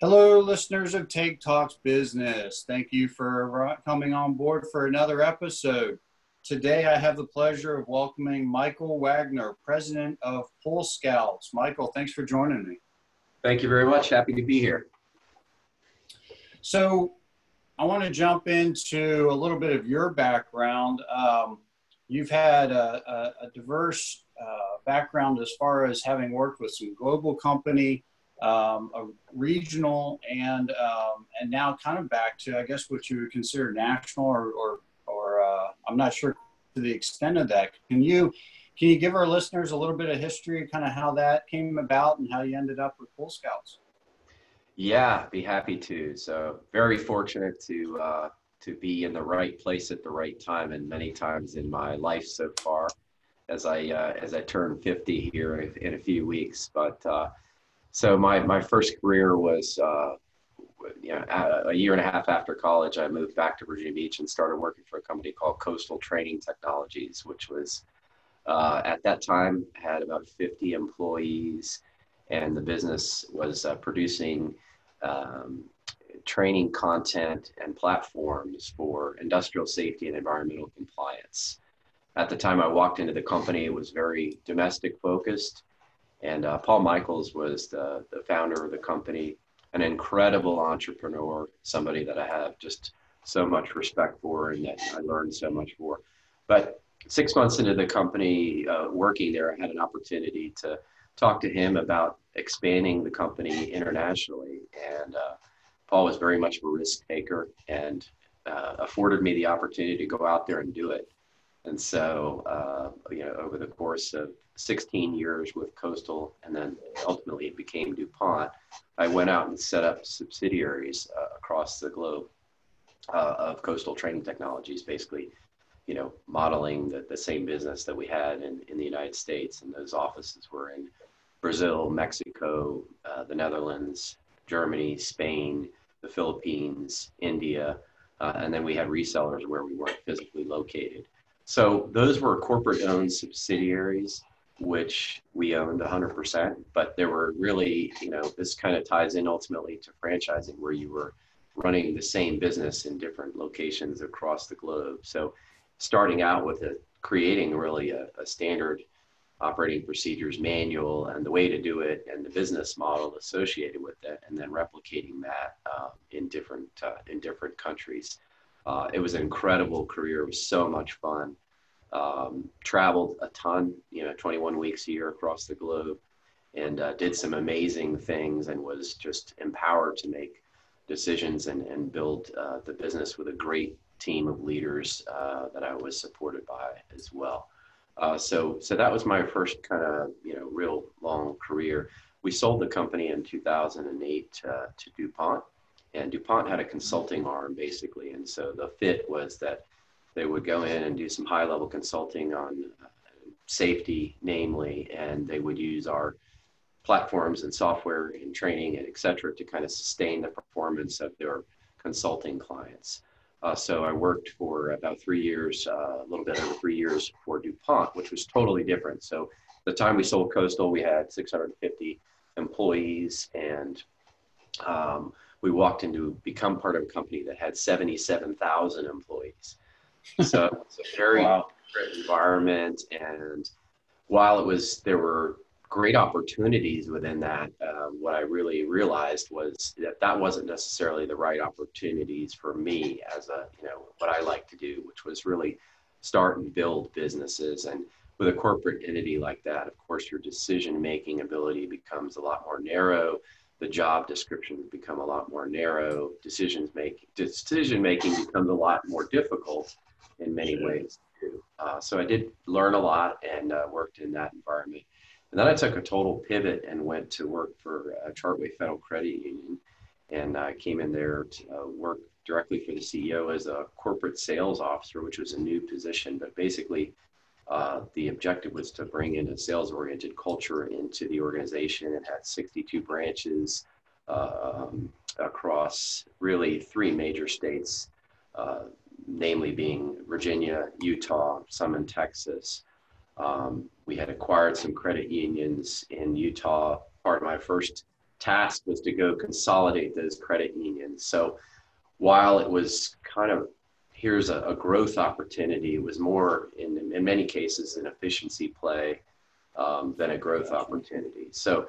Hello, listeners of Take Talks Business. Thank you for coming on board for another episode. Today, I have the pleasure of welcoming Michael Wagner, president of Pool Scouts. Michael, thanks for joining me. Thank you very much. Happy to be here. So, I want to jump into a little bit of your background. You've had a diverse background as far as having worked with some global company, a regional, and now kind of back to, I guess, what you would consider national, or I'm not sure to the extent of that. Can you give our listeners a little bit of history, kind of how that came about and how you ended up with Pool Scouts? Yeah, be happy to. So very fortunate to be in the right place at the right time, and many times in my life so far, as I turn 50 here in a few weeks. But so my first career was a year and a half after college. I moved back to Virginia Beach and started working for a company called Coastal Training Technologies, which was at that time had about 50 employees, and the business was producing training content and platforms for industrial safety and environmental compliance. At the time I walked into the company, it was very domestic focused. And Paul Michaels was the founder of the company, an incredible entrepreneur, somebody that I have just so much respect for and that I learned so much for. But 6 months into the company working there, I had an opportunity to talk to him about expanding the company internationally. And Paul was very much of a risk taker and afforded me the opportunity to go out there and do it. And so, over the course of 16 years with Coastal, and then ultimately it became DuPont, I went out and set up subsidiaries across the globe of Coastal Training Technologies, basically, modeling the same business that we had in the United States. And those offices were in Brazil, Mexico, the Netherlands, Germany, Spain, the Philippines, India, and then we had resellers where we weren't physically located. So those were corporate-owned subsidiaries, which we owned 100%, but there were really, this kind of ties in ultimately to franchising, where you were running the same business in different locations across the globe. So starting out with creating really a standard operating procedures manual and the way to do it and the business model associated with that, and then replicating that in different countries. It was an incredible career. It was so much fun. Traveled a ton, 21 weeks a year across the globe, and did some amazing things, and was just empowered to make decisions and build the business with a great team of leaders that I was supported by as well. So that was my first kind of, real long career. We sold the company in 2008 to DuPont, and DuPont had a consulting arm basically. And so the fit was that they would go in and do some high level consulting on safety, namely, and they would use our platforms and software and training and et cetera to kind of sustain the performance of their consulting clients. So I worked for about 3 years, a little bit over 3 years for DuPont, which was totally different. So the time we sold Coastal, we had 650 employees, and we walked into become part of a company that had 77,000 employees. So it was a very different environment. And while there were great opportunities within that, what I really realized was that wasn't necessarily the right opportunities for me as what I like to do, which was really start and build businesses. And with a corporate entity like that, of course, your decision-making ability becomes a lot more narrow. The job descriptions become a lot more narrow. Decision making becomes a lot more difficult in many ways too. So I did learn a lot and worked in that environment. And then I took a total pivot and went to work for Chartway Federal Credit Union, and I came in there to work directly for the CEO as a corporate sales officer, which was a new position. But basically, the objective was to bring in a sales-oriented culture into the organization. It had 62 branches across really three major states, namely being Virginia, Utah, some in Texas. We had acquired some credit unions in Utah. Part of my first task was to go consolidate those credit unions. So while it was kind of, here's a growth opportunity, it was more in many cases an efficiency play than a growth opportunity. So,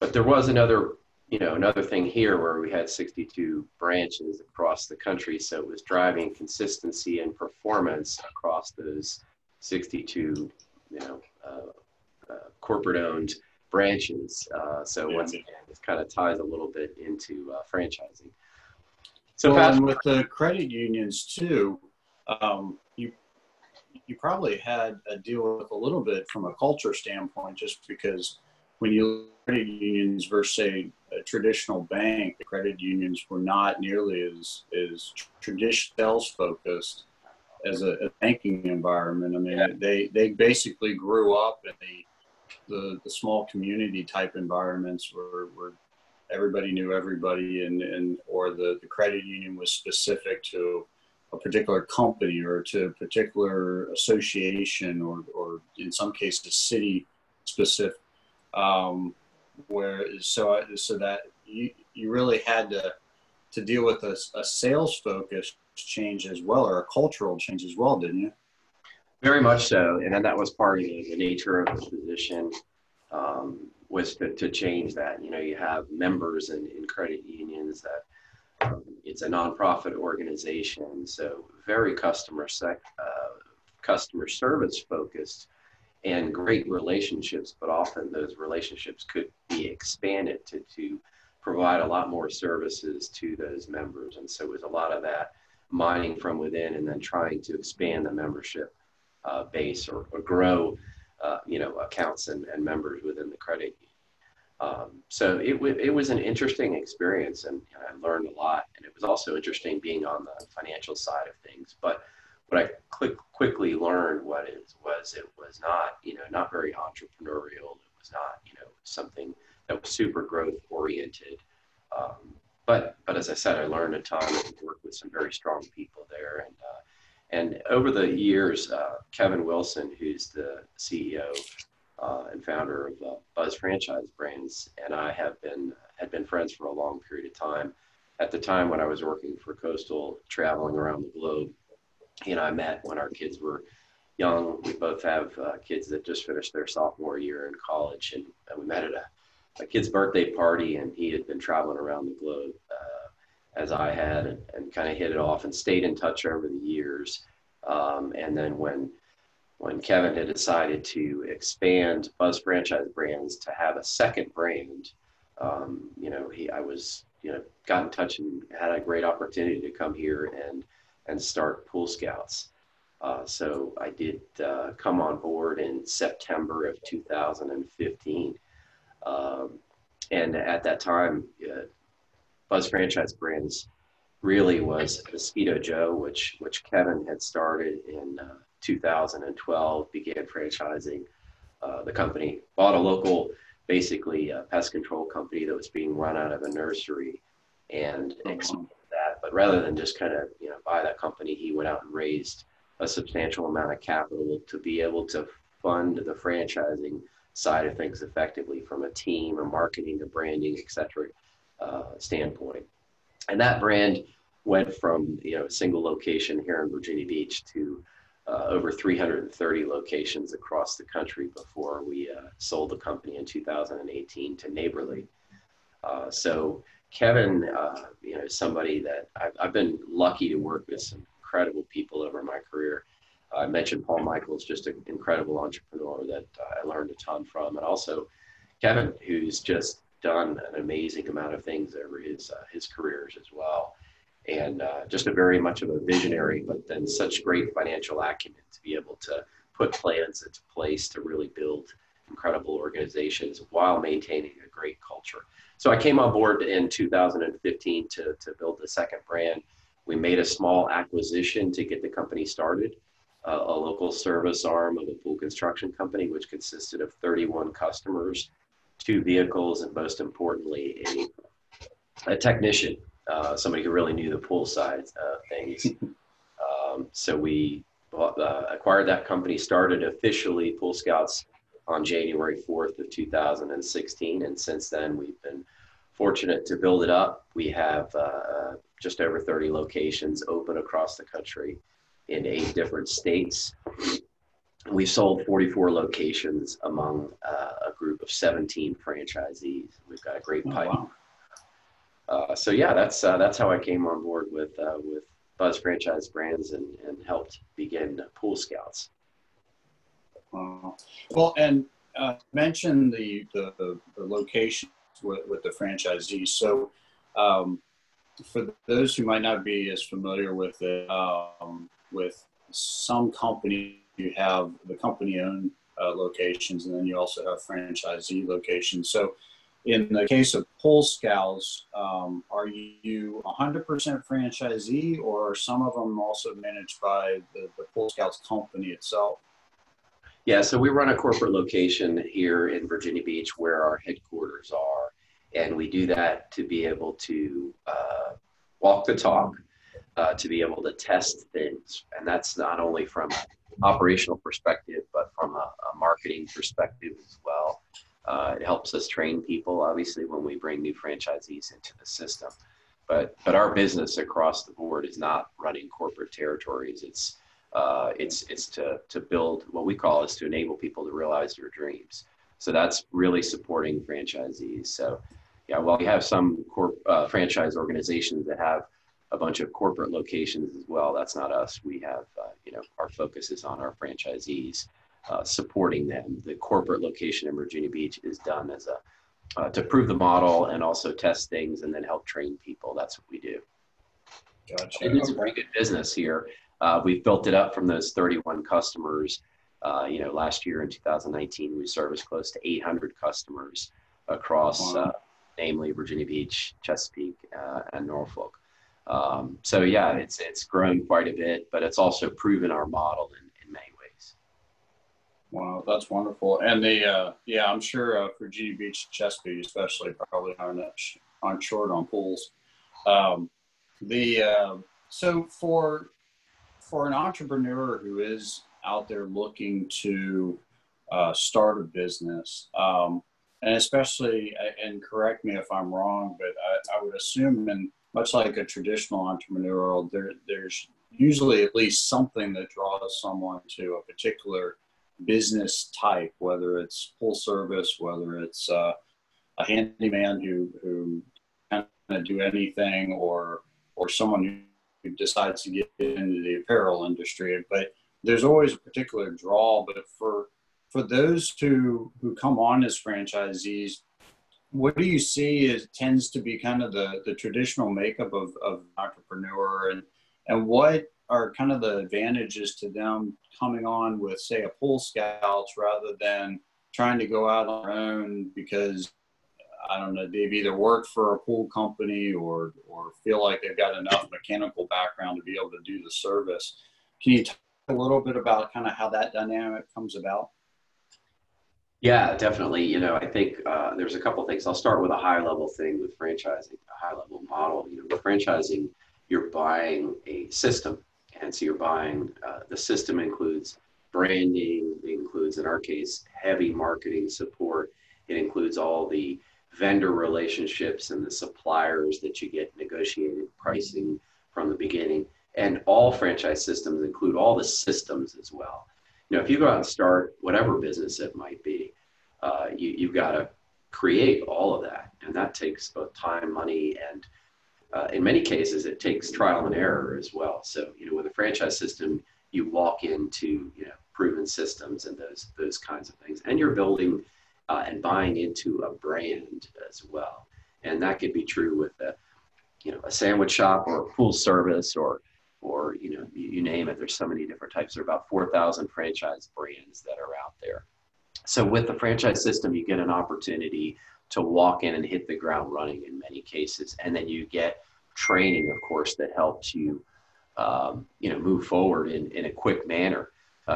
but there was another, you know, another thing here where we had 62 branches across the country. So it was driving consistency and performance across those 62, you know, corporate-owned branches. So once again, this kind of ties a little bit into franchising. So well, and with the credit unions too, you probably had a deal with a little bit from a culture standpoint, just because when you look at credit unions versus say, a traditional bank, the credit unions were not nearly as traditional sales focused as a banking environment. I mean, yeah. they basically grew up in the small community type environments where everybody knew everybody, and or the credit union was specific to a particular company or to a particular association or in some cases city specific. So that you really had to deal with a sales focused change as well, or a cultural change as well, didn't you? Very much so, and then that was part of the nature of the position. Was to change that. You know, you have members in credit unions that it's a nonprofit organization, so very customer service focused and great relationships, but often those relationships could be expanded to provide a lot more services to those members. And so it was a lot of that mining from within and then trying to expand the membership base or grow you know, accounts and members within the credit union. So it was an interesting experience, and I learned a lot. And it was also interesting being on the financial side of things. But what I quickly learned was it was not, you know, not very entrepreneurial. It was not, you know, something that was super growth oriented. But as I said, I learned a ton and worked with some very strong people there. And over the years, Kevin Wilson, who's the CEO and founder of Buzz Franchise Brands, and I had been friends for a long period of time. At the time when I was working for Coastal, traveling around the globe, he and I met when our kids were young. We both have kids that just finished their sophomore year in college, and we met at a kid's birthday party, and he had been traveling around the globe as I had, and kind of hit it off and stayed in touch over the years. And then when Kevin had decided to expand Buzz Franchise Brands to have a second brand, you know, got in touch and had a great opportunity to come here and start Pool Scouts. So I did come on board in September of 2015. And at that time, Buzz Franchise Brands really was Mosquito Joe, which Kevin had started in 2012, began franchising the company, bought a local, basically a pest control company that was being run out of a nursery, and expanded that. But rather than just kind of, you know, buy that company, he went out and raised a substantial amount of capital to be able to fund the franchising side of things effectively from a team, a marketing, a branding, et cetera, standpoint. And that brand went from, you know, a single location here in Virginia Beach to over 330 locations across the country before we sold the company in 2018 to Neighborly. So Kevin, you know, somebody that I've been lucky to work with some incredible people over my career. I mentioned Paul Michaels, just an incredible entrepreneur that I learned a ton from, and also Kevin, who's just done an amazing amount of things over his careers as well, and just a very much of a visionary, but then such great financial acumen to be able to put plans into place to really build incredible organizations while maintaining a great culture. So I came on board in 2015 to build the second brand. We made a small acquisition to get the company started, a local service arm of a pool construction company, which consisted of 31 customers, 2 vehicles, and most importantly, a technician, somebody who really knew the pool side of things. So we acquired that company, started officially Pool Scouts on January 4th of 2016. And since then, we've been fortunate to build it up. We have just over 30 locations open across the country in 8 different states. We sold 44 locations among a group of 17 franchisees. We've got a great pipe. Oh, wow. So yeah, that's how I came on board with Buzz Franchise Brands and helped begin Pool Scouts. Wow. Well, and mention the locations with the franchisees. So for those who might not be as familiar with it, with some companies, you have the company-owned locations, and then you also have franchisee locations. So in the case of Pool Scouts, are you 100% franchisee, or are some of them also managed by the Pool Scouts company itself? Yeah, so we run a corporate location here in Virginia Beach where our headquarters are, and we do that to be able to walk the talk, to be able to test things. And that's not only from operational perspective, but from a marketing perspective as well. It helps us train people, obviously, when we bring new franchisees into the system. But our business across the board is not running corporate territories. It's to build what we call is to enable people to realize their dreams. So that's really supporting franchisees. So yeah, while we have some franchise organizations that have a bunch of corporate locations as well, that's not us. We have, you know, our focus is on our franchisees, supporting them. The corporate location in Virginia Beach is done as a, to prove the model and also test things and then help train people. That's what we do. Gotcha. It is a pretty good business here. We've built it up from those 31 customers. You know, last year in 2019, we serviced close to 800 customers across, namely Virginia Beach, Chesapeake, and Norfolk. So yeah, it's grown quite a bit, but it's also proven our model in many ways. Wow, that's wonderful. And the yeah, I'm sure Virginia Beach, Chesapeake especially, probably aren't short on pools. So for an entrepreneur who is out there looking to start a business, and especially, and correct me if I'm wrong, but I would assume much like a traditional entrepreneurial, there's usually at least something that draws someone to a particular business type, whether it's full service, whether it's a handyman who can't do anything, or someone who decides to get into the apparel industry. But there's always a particular draw. But for those who come on as franchisees, what do you see as tends to be kind of the traditional makeup of an entrepreneur, and what are kind of the advantages to them coming on with, say, a Pool Scouts rather than trying to go out on their own because, I don't know, they've either worked for a pool company or feel like they've got enough mechanical background to be able to do the service. Can you talk a little bit about kind of how that dynamic comes about? Yeah, definitely. You know, I think there's a couple things. I'll start with a high level thing with franchising, a high level model. You know, with franchising, you're buying a system. And so you're buying, the system includes branding, it includes, in our case, heavy marketing support. It includes all the vendor relationships and the suppliers that you get negotiated pricing from the beginning. And all franchise systems include all the systems as well. You know, if you go out and start whatever business it might be, you've got to create all of that. And that takes both time, money, and in many cases, it takes trial and error as well. So, you know, with a franchise system, you walk into, you know, proven systems and those kinds of things. And you're building and buying into a brand as well. And that could be true with a, you know, a sandwich shop or a pool service or you know, you name it. There's so many different types. There are about 4,000 franchise brands that are out there. So with the franchise system, you get an opportunity to walk in and hit the ground running in many cases. And then you get training, of course, that helps you, you know, move forward in a quick manner.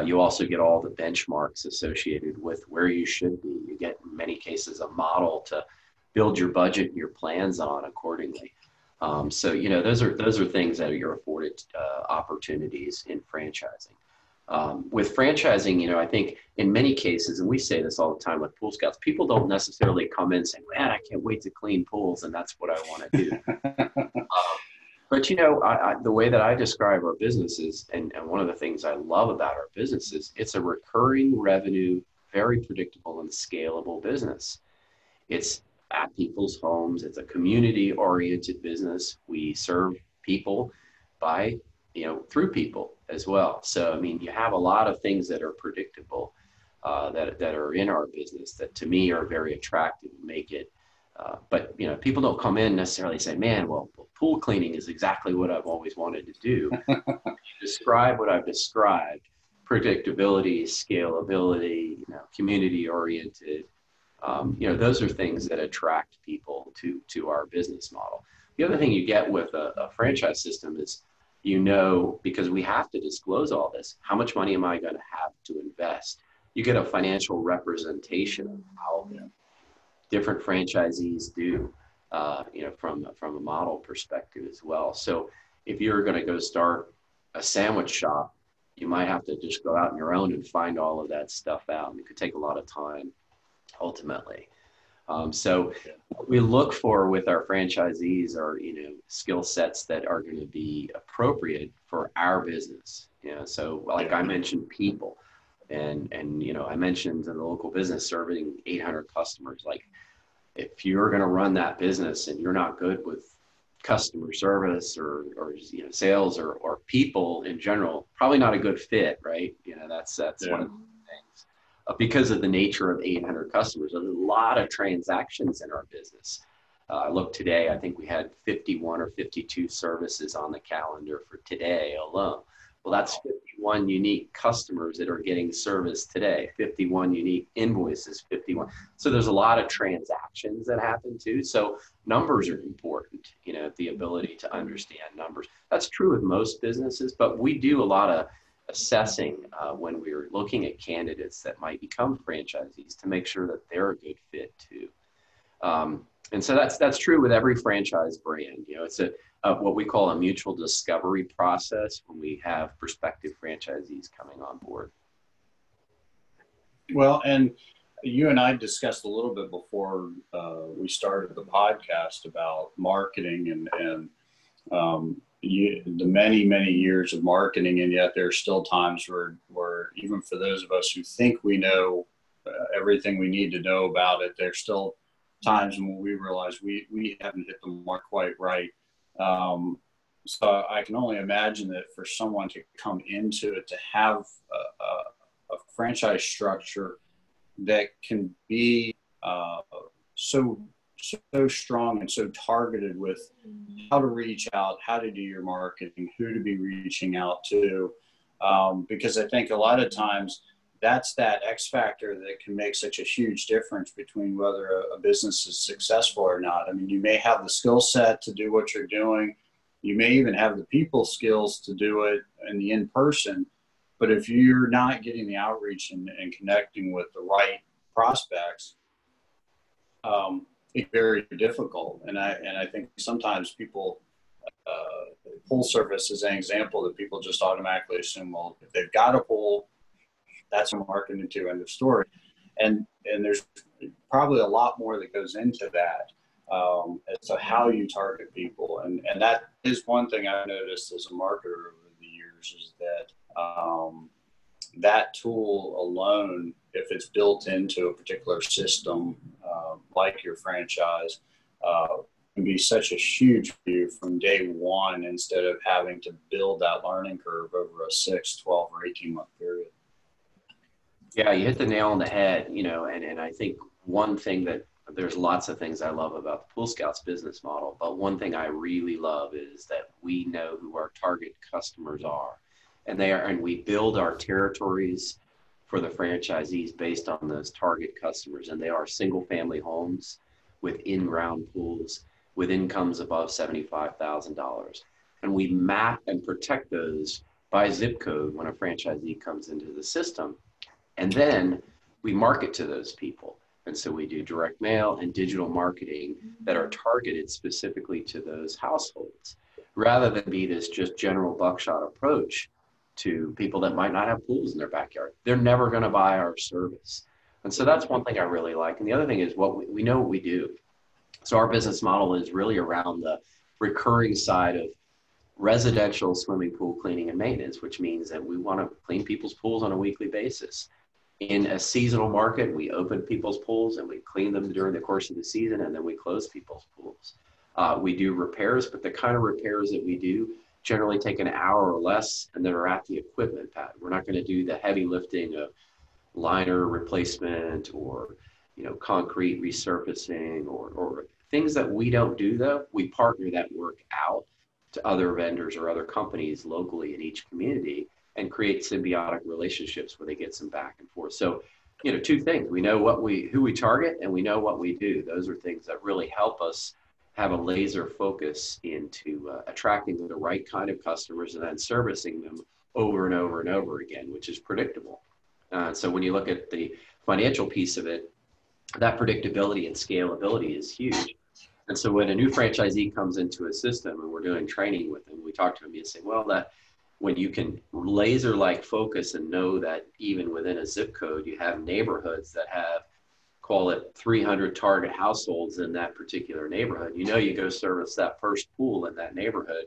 You also get all the benchmarks associated with where you should be. You get, in many cases, a model to build your budget and your plans on accordingly. So, you know, those are things that you're afforded opportunities in franchising. With franchising, you know, I think in many cases, and we say this all the time with Pool Scouts, people don't necessarily come in saying, man, I can't wait to clean pools, and that's what I want to do. But, you know, the way that I describe our businesses, and one of the things I love about our business is it's a recurring revenue, very predictable and scalable business. It's at people's homes. It's a community-oriented business. We serve people by, you know, through people as well. So, I mean, you have a lot of things that are predictable that are in our business that to me are very attractive and make it, but, you know, people don't come in necessarily and say, man, well, pool cleaning is exactly what I've always wanted to do. You describe what I've described: predictability, scalability, you know, community-oriented. You know, those are things that attract people to our business model. The other thing you get with a franchise system is, you know, because we have to disclose all this, how much money am I going to have to invest? You get a financial representation of how different franchisees do, you know, from a model perspective as well. So if you're going to go start a sandwich shop, you might have to just go out on your own and find all of that stuff out. And it could take a lot of time, ultimately. So what we look for with our franchisees are, you know, skill sets that are going to be appropriate for our business. You know, so like I mentioned, people, and you know, I mentioned in the local business serving 800 customers. Like, if you're going to run that business and you're not good with customer service or you know, sales or people in general, probably not a good fit, right? You know, that's one of the things. Because of the nature of 800 customers, there's a lot of transactions in our business. Look, today, I think we had 51 or 52 services on the calendar for today alone. Well, that's 51 unique customers that are getting service today, 51 unique invoices, 51. So there's a lot of transactions that happen too. So numbers are important, you know, the ability to understand numbers. That's true with most businesses, but we do a lot of assessing when we were looking at candidates that might become franchisees to make sure that they're a good fit too. And so that's true with every franchise brand. You know, it's a what we call a mutual discovery process when we have prospective franchisees coming on board. Well, and you and I discussed a little bit before we started the podcast about marketing and the many years of marketing, and yet there's still times where even for those of us who think we know everything we need to know about it, there's still times when we realize we haven't hit the mark quite right. So I can only imagine that for someone to come into it, to have a franchise structure that can be so strong and so targeted with how to reach out, how to do your marketing, who to be reaching out to. Because I think a lot of times that's that X factor that can make such a huge difference between whether a business is successful or not. I mean, you may have the skill set to do what you're doing. You may even have the people skills to do it in the in-person, but if you're not getting the outreach and connecting with the right prospects, it's very difficult. And I think sometimes people, pool service is an example that people just automatically assume, well, if they've got a pool, that's what I'm marketing to, end of story. And there's probably a lot more that goes into that as to how you target people. And that is one thing I've noticed as a marketer over the years, is that that tool alone, if it's built into a particular system, like your franchise, can be such a huge view from day one, instead of having to build that learning curve over a 6, 12, or 18-month period. Yeah, you hit the nail on the head, you know, and I think one thing that, there's lots of things I love about the Pool Scouts business model, but one thing I really love is that we know who our target customers are, and we build our territories for the franchisees based on those target customers. And they are single family homes with in-ground pools with incomes above $75,000. And we map and protect those by zip code when a franchisee comes into the system. And then we market to those people. And so we do direct mail and digital marketing that are targeted specifically to those households, rather than be this just general buckshot approach to people that might not have pools in their backyard. They're never going to buy our service. And so that's one thing I really like. And the other thing is what we know what we do. So our business model is really around the recurring side of residential swimming pool cleaning and maintenance, which means that we want to clean people's pools on a weekly basis. In a seasonal market, we open people's pools and we clean them during the course of the season, and then we close people's pools. We do repairs, but the kind of repairs that we do generally take an hour or less, and then are at the equipment pad. We're not going to do the heavy lifting of liner replacement or, you know, concrete resurfacing or things that we don't do, though. We partner that work out to other vendors or other companies locally in each community and create symbiotic relationships where they get some back and forth. So, you know, two things. We know who we target, and we know what we do. Those are things that really help us have a laser focus into attracting the right kind of customers and then servicing them over and over and over again, which is predictable. So when you look at the financial piece of it, that predictability and scalability is huge. And so when a new franchisee comes into a system and we're doing training with them, we talk to them and say, well, that when you can laser-like focus and know that even within a zip code, you have neighborhoods that have, call it 300 target households in that particular neighborhood. You know, you go service that first pool in that neighborhood,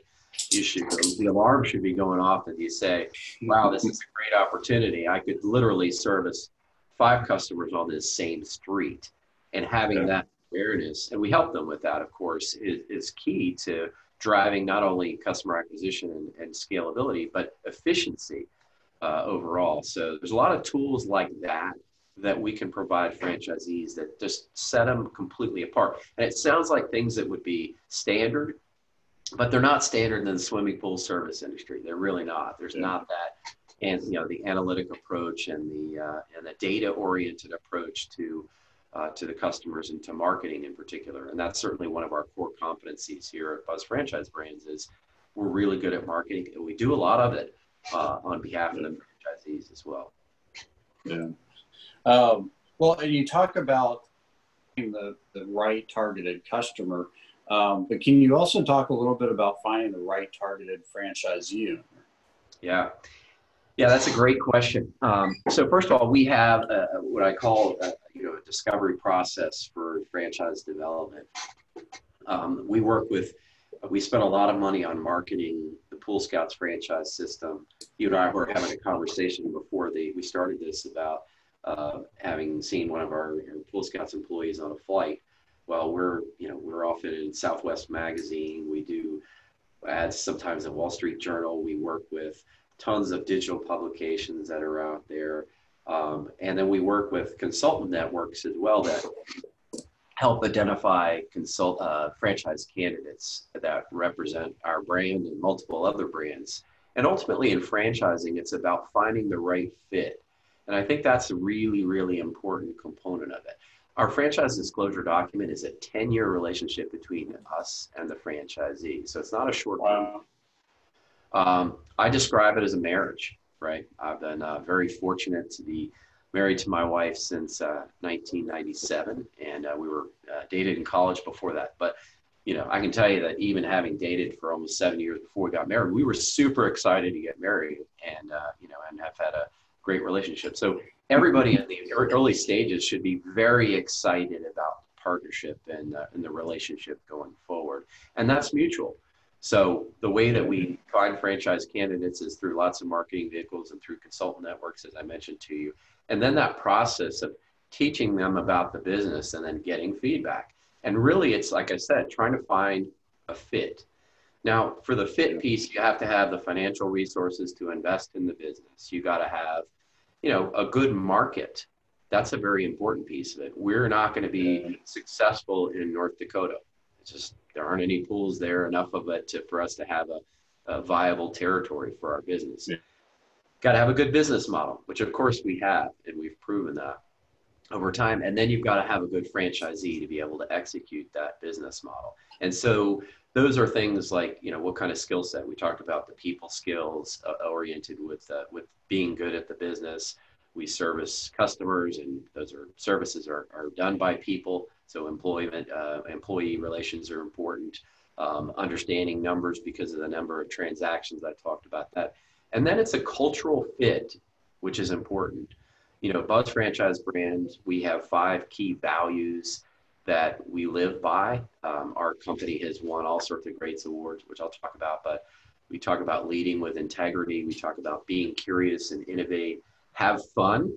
you should, the alarm should be going off and you say, wow, this is a great opportunity. I could literally service 5 customers on this same street. And having that awareness, and we help them with that, of course, is key to driving not only customer acquisition and scalability, but efficiency overall. So there's a lot of tools like that that we can provide franchisees that just set them completely apart. And it sounds like things that would be standard, but they're not standard in the swimming pool service industry. They're really not. There's not that, and you know, the analytic approach and the data-oriented approach to the customers and to marketing in particular. And that's certainly one of our core competencies here at Buzz Franchise Brands is we're really good at marketing, and we do a lot of it on behalf of the franchisees as well. Yeah. Well, and you talk about the right targeted customer, but can you also talk a little bit about finding the right targeted franchisee owner? Yeah, that's a great question. So first of all, we have what I call a discovery process for franchise development. We spent a lot of money on marketing the Pool Scouts franchise system. You and I were having a conversation before we started this about having seen one of our Pool Scouts employees on a flight. Well, we're often in Southwest Magazine. We do ads sometimes in Wall Street Journal. We work with tons of digital publications that are out there. And then we work with consultant networks as well that help identify franchise candidates that represent our brand and multiple other brands. And ultimately in franchising, it's about finding the right fit. And I think that's a really, really important component of it. Our franchise disclosure document is a 10-year relationship between us and the franchisee. So it's not a short term. I describe it as a marriage, right? I've been very fortunate to be married to my wife since 1997. And we were dated in college before that. But, you know, I can tell you that even having dated for almost 7 years before we got married, we were super excited to get married and, and have had a great relationship. So everybody in the early stages should be very excited about the partnership and the relationship going forward. And that's mutual. So the way that we find franchise candidates is through lots of marketing vehicles and through consultant networks, as I mentioned to you. And then that process of teaching them about the business and then getting feedback. And really, it's like I said, trying to find a fit. Now, for the fit piece, you have to have the financial resources to invest in the business. You got to have, a good market. That's a very important piece of it. We're not going to be successful in North Dakota. It's just there aren't any pools there, enough of it for us to have a viable territory for our business. Yeah. Got to have a good business model, which of course we have, and we've proven that over time. And then you've got to have a good franchisee to be able to execute that business model. And so those are things like, what kind of skill set. We talked about the people skills oriented with being good at the business, We service customers, and those are services are done by people. So employment, employee relations are important. Understanding numbers because of the number of transactions, I talked about that. And then it's a cultural fit, which is important. You know, Buzz Franchise Brands, we have 5 key values that we live by. Our company has won all sorts of great awards, which I'll talk about, but we talk about leading with integrity. We talk about being curious and innovate, have fun.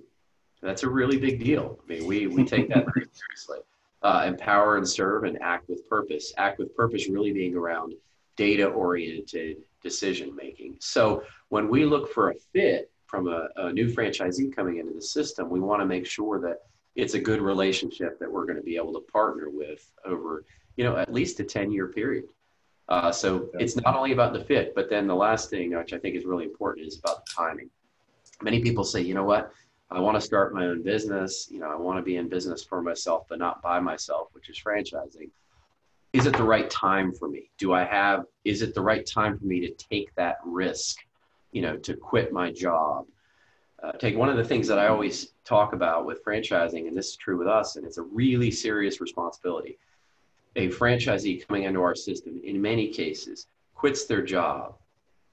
That's a really big deal. I mean, we take that very seriously. Empower and serve, and act with purpose. Act with purpose really being around data-oriented decision-making. So when we look for a fit from a new franchisee coming into the system, we want to make sure that it's a good relationship that we're going to be able to partner with over, you know, at least a 10-year period. So it's not only about the fit, but then the last thing, which I think is really important, is about the timing. Many people say, you know what, I want to start my own business. You know, I want to be in business for myself, but not by myself, which is franchising. Is it the right time for me? Is it the right time for me to take that risk? You know, to quit my job. One of the things that I always talk about with franchising, and this is true with us, and it's a really serious responsibility. A franchisee coming into our system, in many cases, quits their job.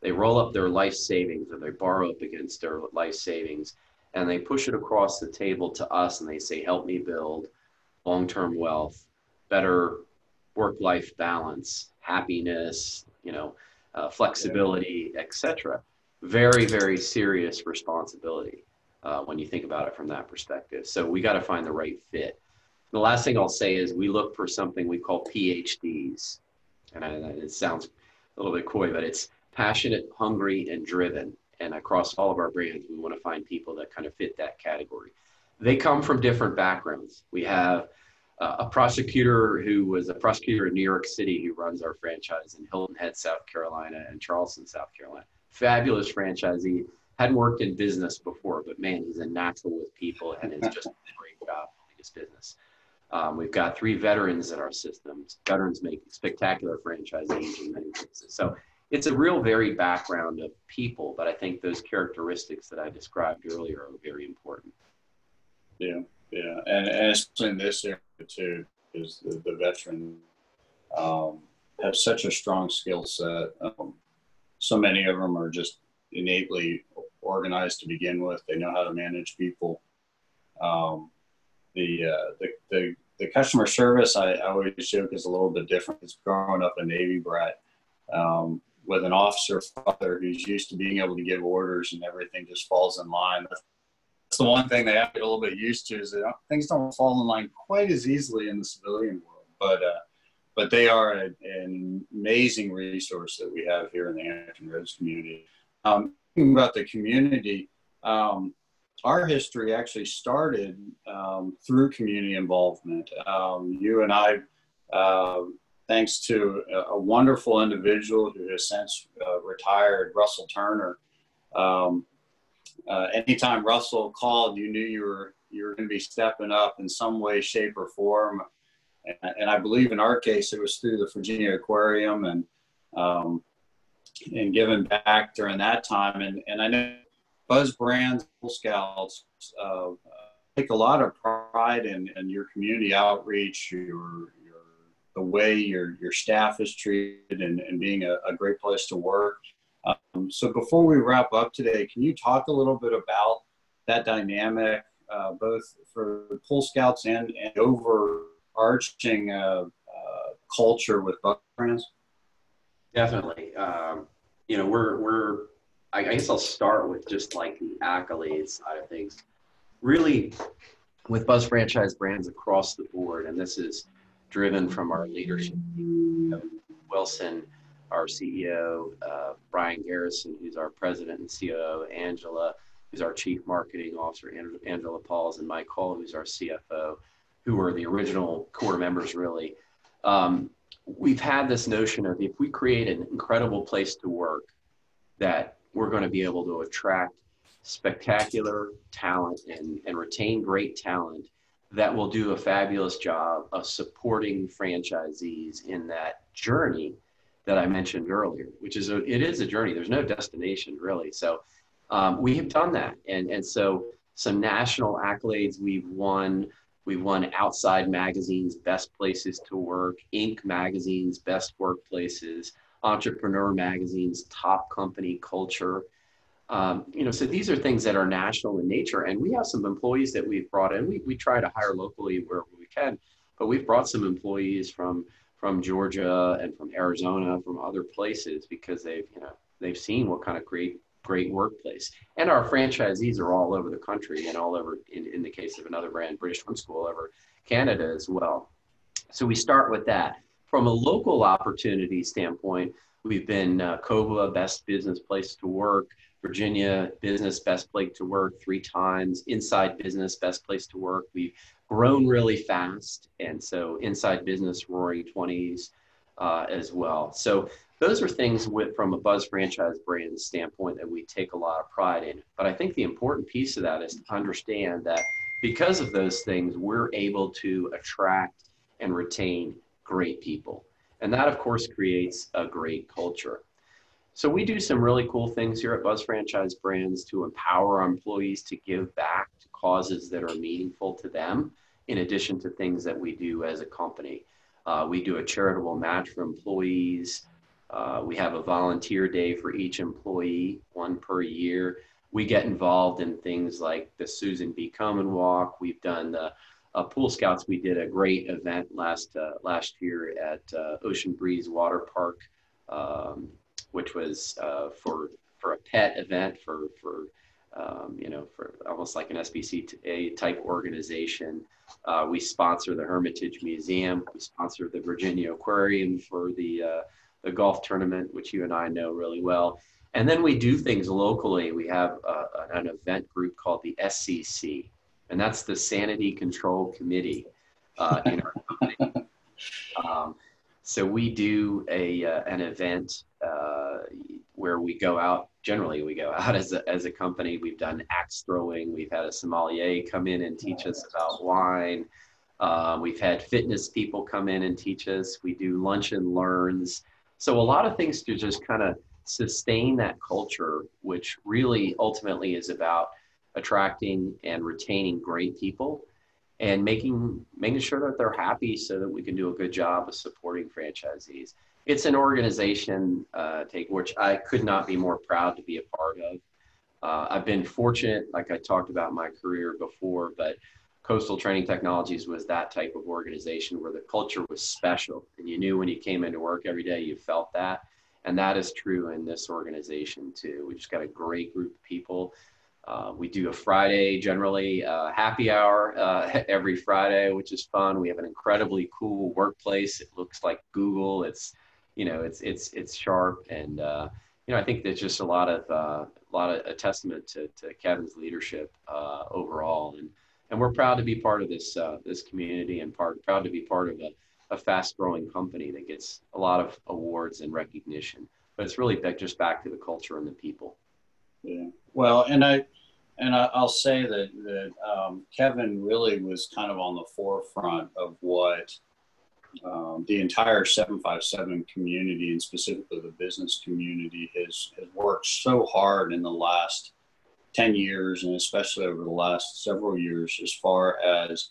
They roll up their life savings, or they borrow up against their life savings, and they push it across the table to us, and they say, help me build long-term wealth, better work-life balance, happiness, you know, flexibility, etc. Very, very serious responsibility when you think about it from that perspective. So we got to find the right fit. The last thing I'll say is we look for something we call PhDs. And it sounds a little bit coy, but it's passionate, hungry, and driven. And across all of our brands, we want to find people that kind of fit that category. They come from different backgrounds. We have a prosecutor who was a prosecutor in New York City who runs our franchise in Hilton Head, South Carolina, and Charleston, South Carolina. Fabulous franchisee, hadn't worked in business before, but man, he's a natural with people and it's just a great job in his business. We've got 3 veterans in our systems. Veterans make spectacular franchisees in many cases. So it's a real varied background of people, but I think those characteristics that I described earlier are very important. Yeah, yeah, and especially in this area too, is the veteran has such a strong skill set. So many of them are just innately organized to begin with. They know how to manage people. The customer service, I always joke, is a little bit different. It's growing up a Navy brat with an officer father who's used to being able to give orders and everything just falls in line. That's the one thing they have to get a little bit used to, is that things don't fall in line quite as easily in the civilian world. But they are an amazing resource that we have here in the Hampton Roads community. Thinking about the community, our history actually started through community involvement. You and I, thanks to a wonderful individual who has since retired, Russell Turner. Anytime Russell called, you knew you were going to be stepping up in some way, shape, or form. And I believe in our case, it was through the Virginia Aquarium and giving back during that time. And I know Buzz Brands, Pool Scouts take a lot of pride in your community outreach, the way your staff is treated, and being a great place to work. So before we wrap up today, can you talk a little bit about that dynamic, both for Pool Scouts and overarching culture with Buzz Brands? Definitely. You know, I guess I'll start with just like the accolades side of things. Really, with Buzz Franchise Brands across the board, and this is driven from our leadership team, Kevin Wilson, our CEO, Brian Garrison, who's our president and COO, Angela, who's our chief marketing officer, Angela Pauls, and Mike Hall, who's our CFO, who were the original core members, really. We've had this notion of, if we create an incredible place to work, that we're going to be able to attract spectacular talent and retain great talent that will do a fabulous job of supporting franchisees in that journey that I mentioned earlier, which is it is a journey. There's no destination, really. So we have done that. And so some national accolades we've won. We've won Outside Magazine's Best Places to Work, Inc. Magazine's Best Workplaces, Entrepreneur Magazine's Top Company Culture. So these are things that are national in nature, and we have some employees that we've brought in. We try to hire locally wherever we can, but we've brought some employees from Georgia and from Arizona, from other places, because they've seen what kind of great workplace. And our franchisees are all over the country and all over, in the case of another brand, British Swim School, over Canada as well. So we start with that. From a local opportunity standpoint, we've been COBA, Best Business Place to Work, Virginia Business, Best Place to Work 3 times, Inside Business, Best Place to Work. We've grown really fast, and so Inside Business, Roaring 20s as well. So those are things from a Buzz Franchise brand standpoint that we take a lot of pride in. But I think the important piece of that is to understand that because of those things, we're able to attract and retain great people. And that, of course, creates a great culture. So we do some really cool things here at Buzz Franchise Brands to empower our employees to give back to causes that are meaningful to them, in addition to things that we do as a company. We do a charitable match for employees. We have a volunteer day for each employee, 1 per year. We get involved in things like the Susan B. Komen walk. We've done the Pool Scouts. We did a great event last year at Ocean Breeze Water Park, which was for a pet event for almost like an SPCA type organization. We sponsor the Hermitage Museum. We sponsor the Virginia Aquarium for the golf tournament, which you and I know really well. And then we do things locally. We have an event group called the SCC, and that's the Sanity Control Committee in our company. So we do an event where we go out, as a company. We've done axe throwing. We've had a sommelier come in and teach us about wine. We've had fitness people come in and teach us. We do lunch and learns. So a lot of things to just kind of sustain that culture, which really ultimately is about attracting and retaining great people and making sure that they're happy so that we can do a good job of supporting franchisees. It's an organization, which I could not be more proud to be a part of. I've been fortunate, like I talked about my career before, but Coastal Training Technologies was that type of organization where the culture was special, and you knew when you came into work every day, you felt that. And that is true in this organization too. We just got a great group of people. We do a Friday, generally happy hour every Friday, which is fun. We have an incredibly cool workplace. It looks like Google. It's sharp. And, I think there's just a testament to Kevin's leadership overall. And we're proud to be part of this community, and proud to be part of a fast-growing company that gets a lot of awards and recognition. But it's really just back to the culture and the people. Yeah. Well, I'll say that Kevin really was kind of on the forefront of what the entire 757 community, and specifically the business community, has worked so hard in the last 10 years, and especially over the last several years, as far as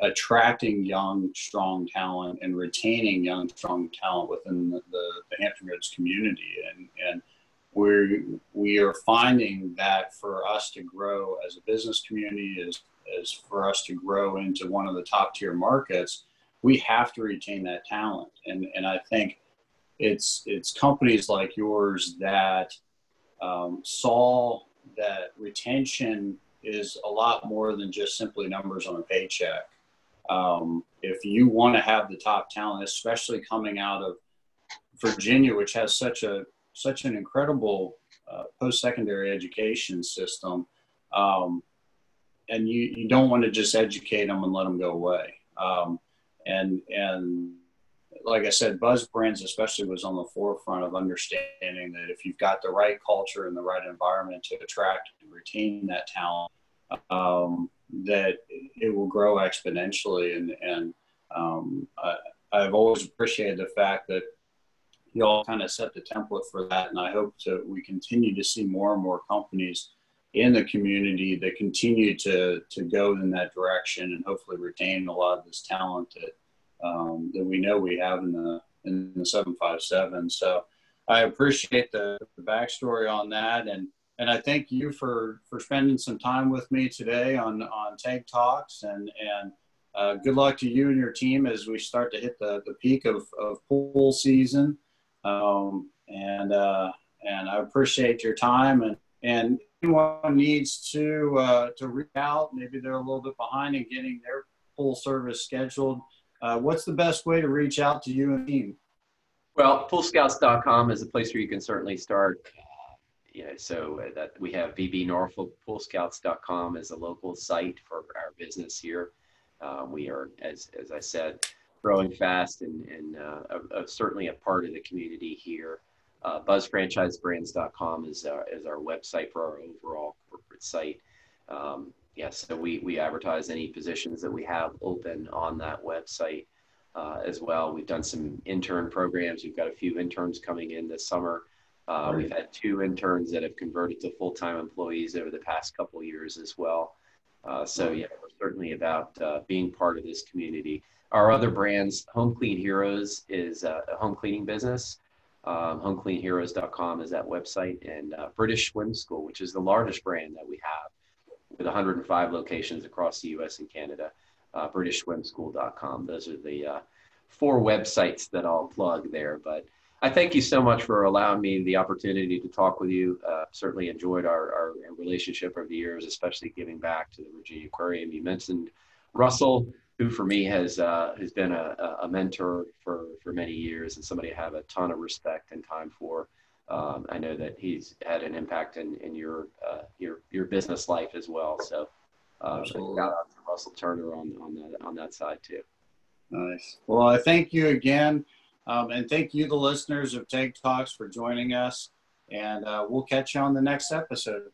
attracting young, strong talent and retaining young, strong talent within the Hampton Roads community. And we are finding that for us to grow as a business community, is for us to grow into one of the top tier markets, we have to retain that talent. And I think it's companies like yours that saw that retention is a lot more than just simply numbers on a paycheck. If you want to have the top talent, especially coming out of Virginia, which has such an incredible post-secondary education system, and you don't want to just educate them and let them go away. And like I said, Buzz Brands especially was on the forefront of understanding that if you've got the right culture and the right environment to attract and retain that talent, that it will grow exponentially. I've always appreciated the fact that you all kind of set the template for that. And I hope we continue to see more and more companies in the community that continue to go in that direction and hopefully retain a lot of this talent that, that we know we have in the 757. So I appreciate the backstory on that. And I thank you for spending some time with me today on Tank Talks, and good luck to you and your team as we start to hit the peak of pool season. And I appreciate your time, and anyone needs to reach out, maybe they're a little bit behind in getting their pool service scheduled. What's the best way to reach out to you and the team? Well, poolscouts.com is a place where you can certainly start. You know, so that we have VB Norfolk. PoolScouts.com is a local site for our business here. We are, as I said, growing fast and certainly a part of the community here. BuzzFranchiseBrands.com is our website for our overall corporate site. Yes, so we advertise any positions that we have open on that website as well. We've done some intern programs. We've got a few interns coming in this summer. We've had 2 interns that have converted to full-time employees over the past couple of years as well. So yeah, we're certainly about being part of this community. Our other brands, Home Clean Heroes is a home cleaning business. HomeCleanHeroes.com is that website, and British Swim School, which is the largest brand that we have with 105 locations across the U.S. and Canada, BritishSwimSchool.com. Those are the 4 websites that I'll plug there, but I thank you so much for allowing me the opportunity to talk with you. Certainly enjoyed our relationship over the years, especially giving back to the Virginia Aquarium. You mentioned Russell, who for me has been a mentor for many years and somebody I have a ton of respect and time for. I know that he's had an impact in your business life as well. So shout out to Russell Turner on that side too. Nice. Well, I thank you again. And thank you, the listeners of Tank Talks, for joining us. And we'll catch you on the next episode.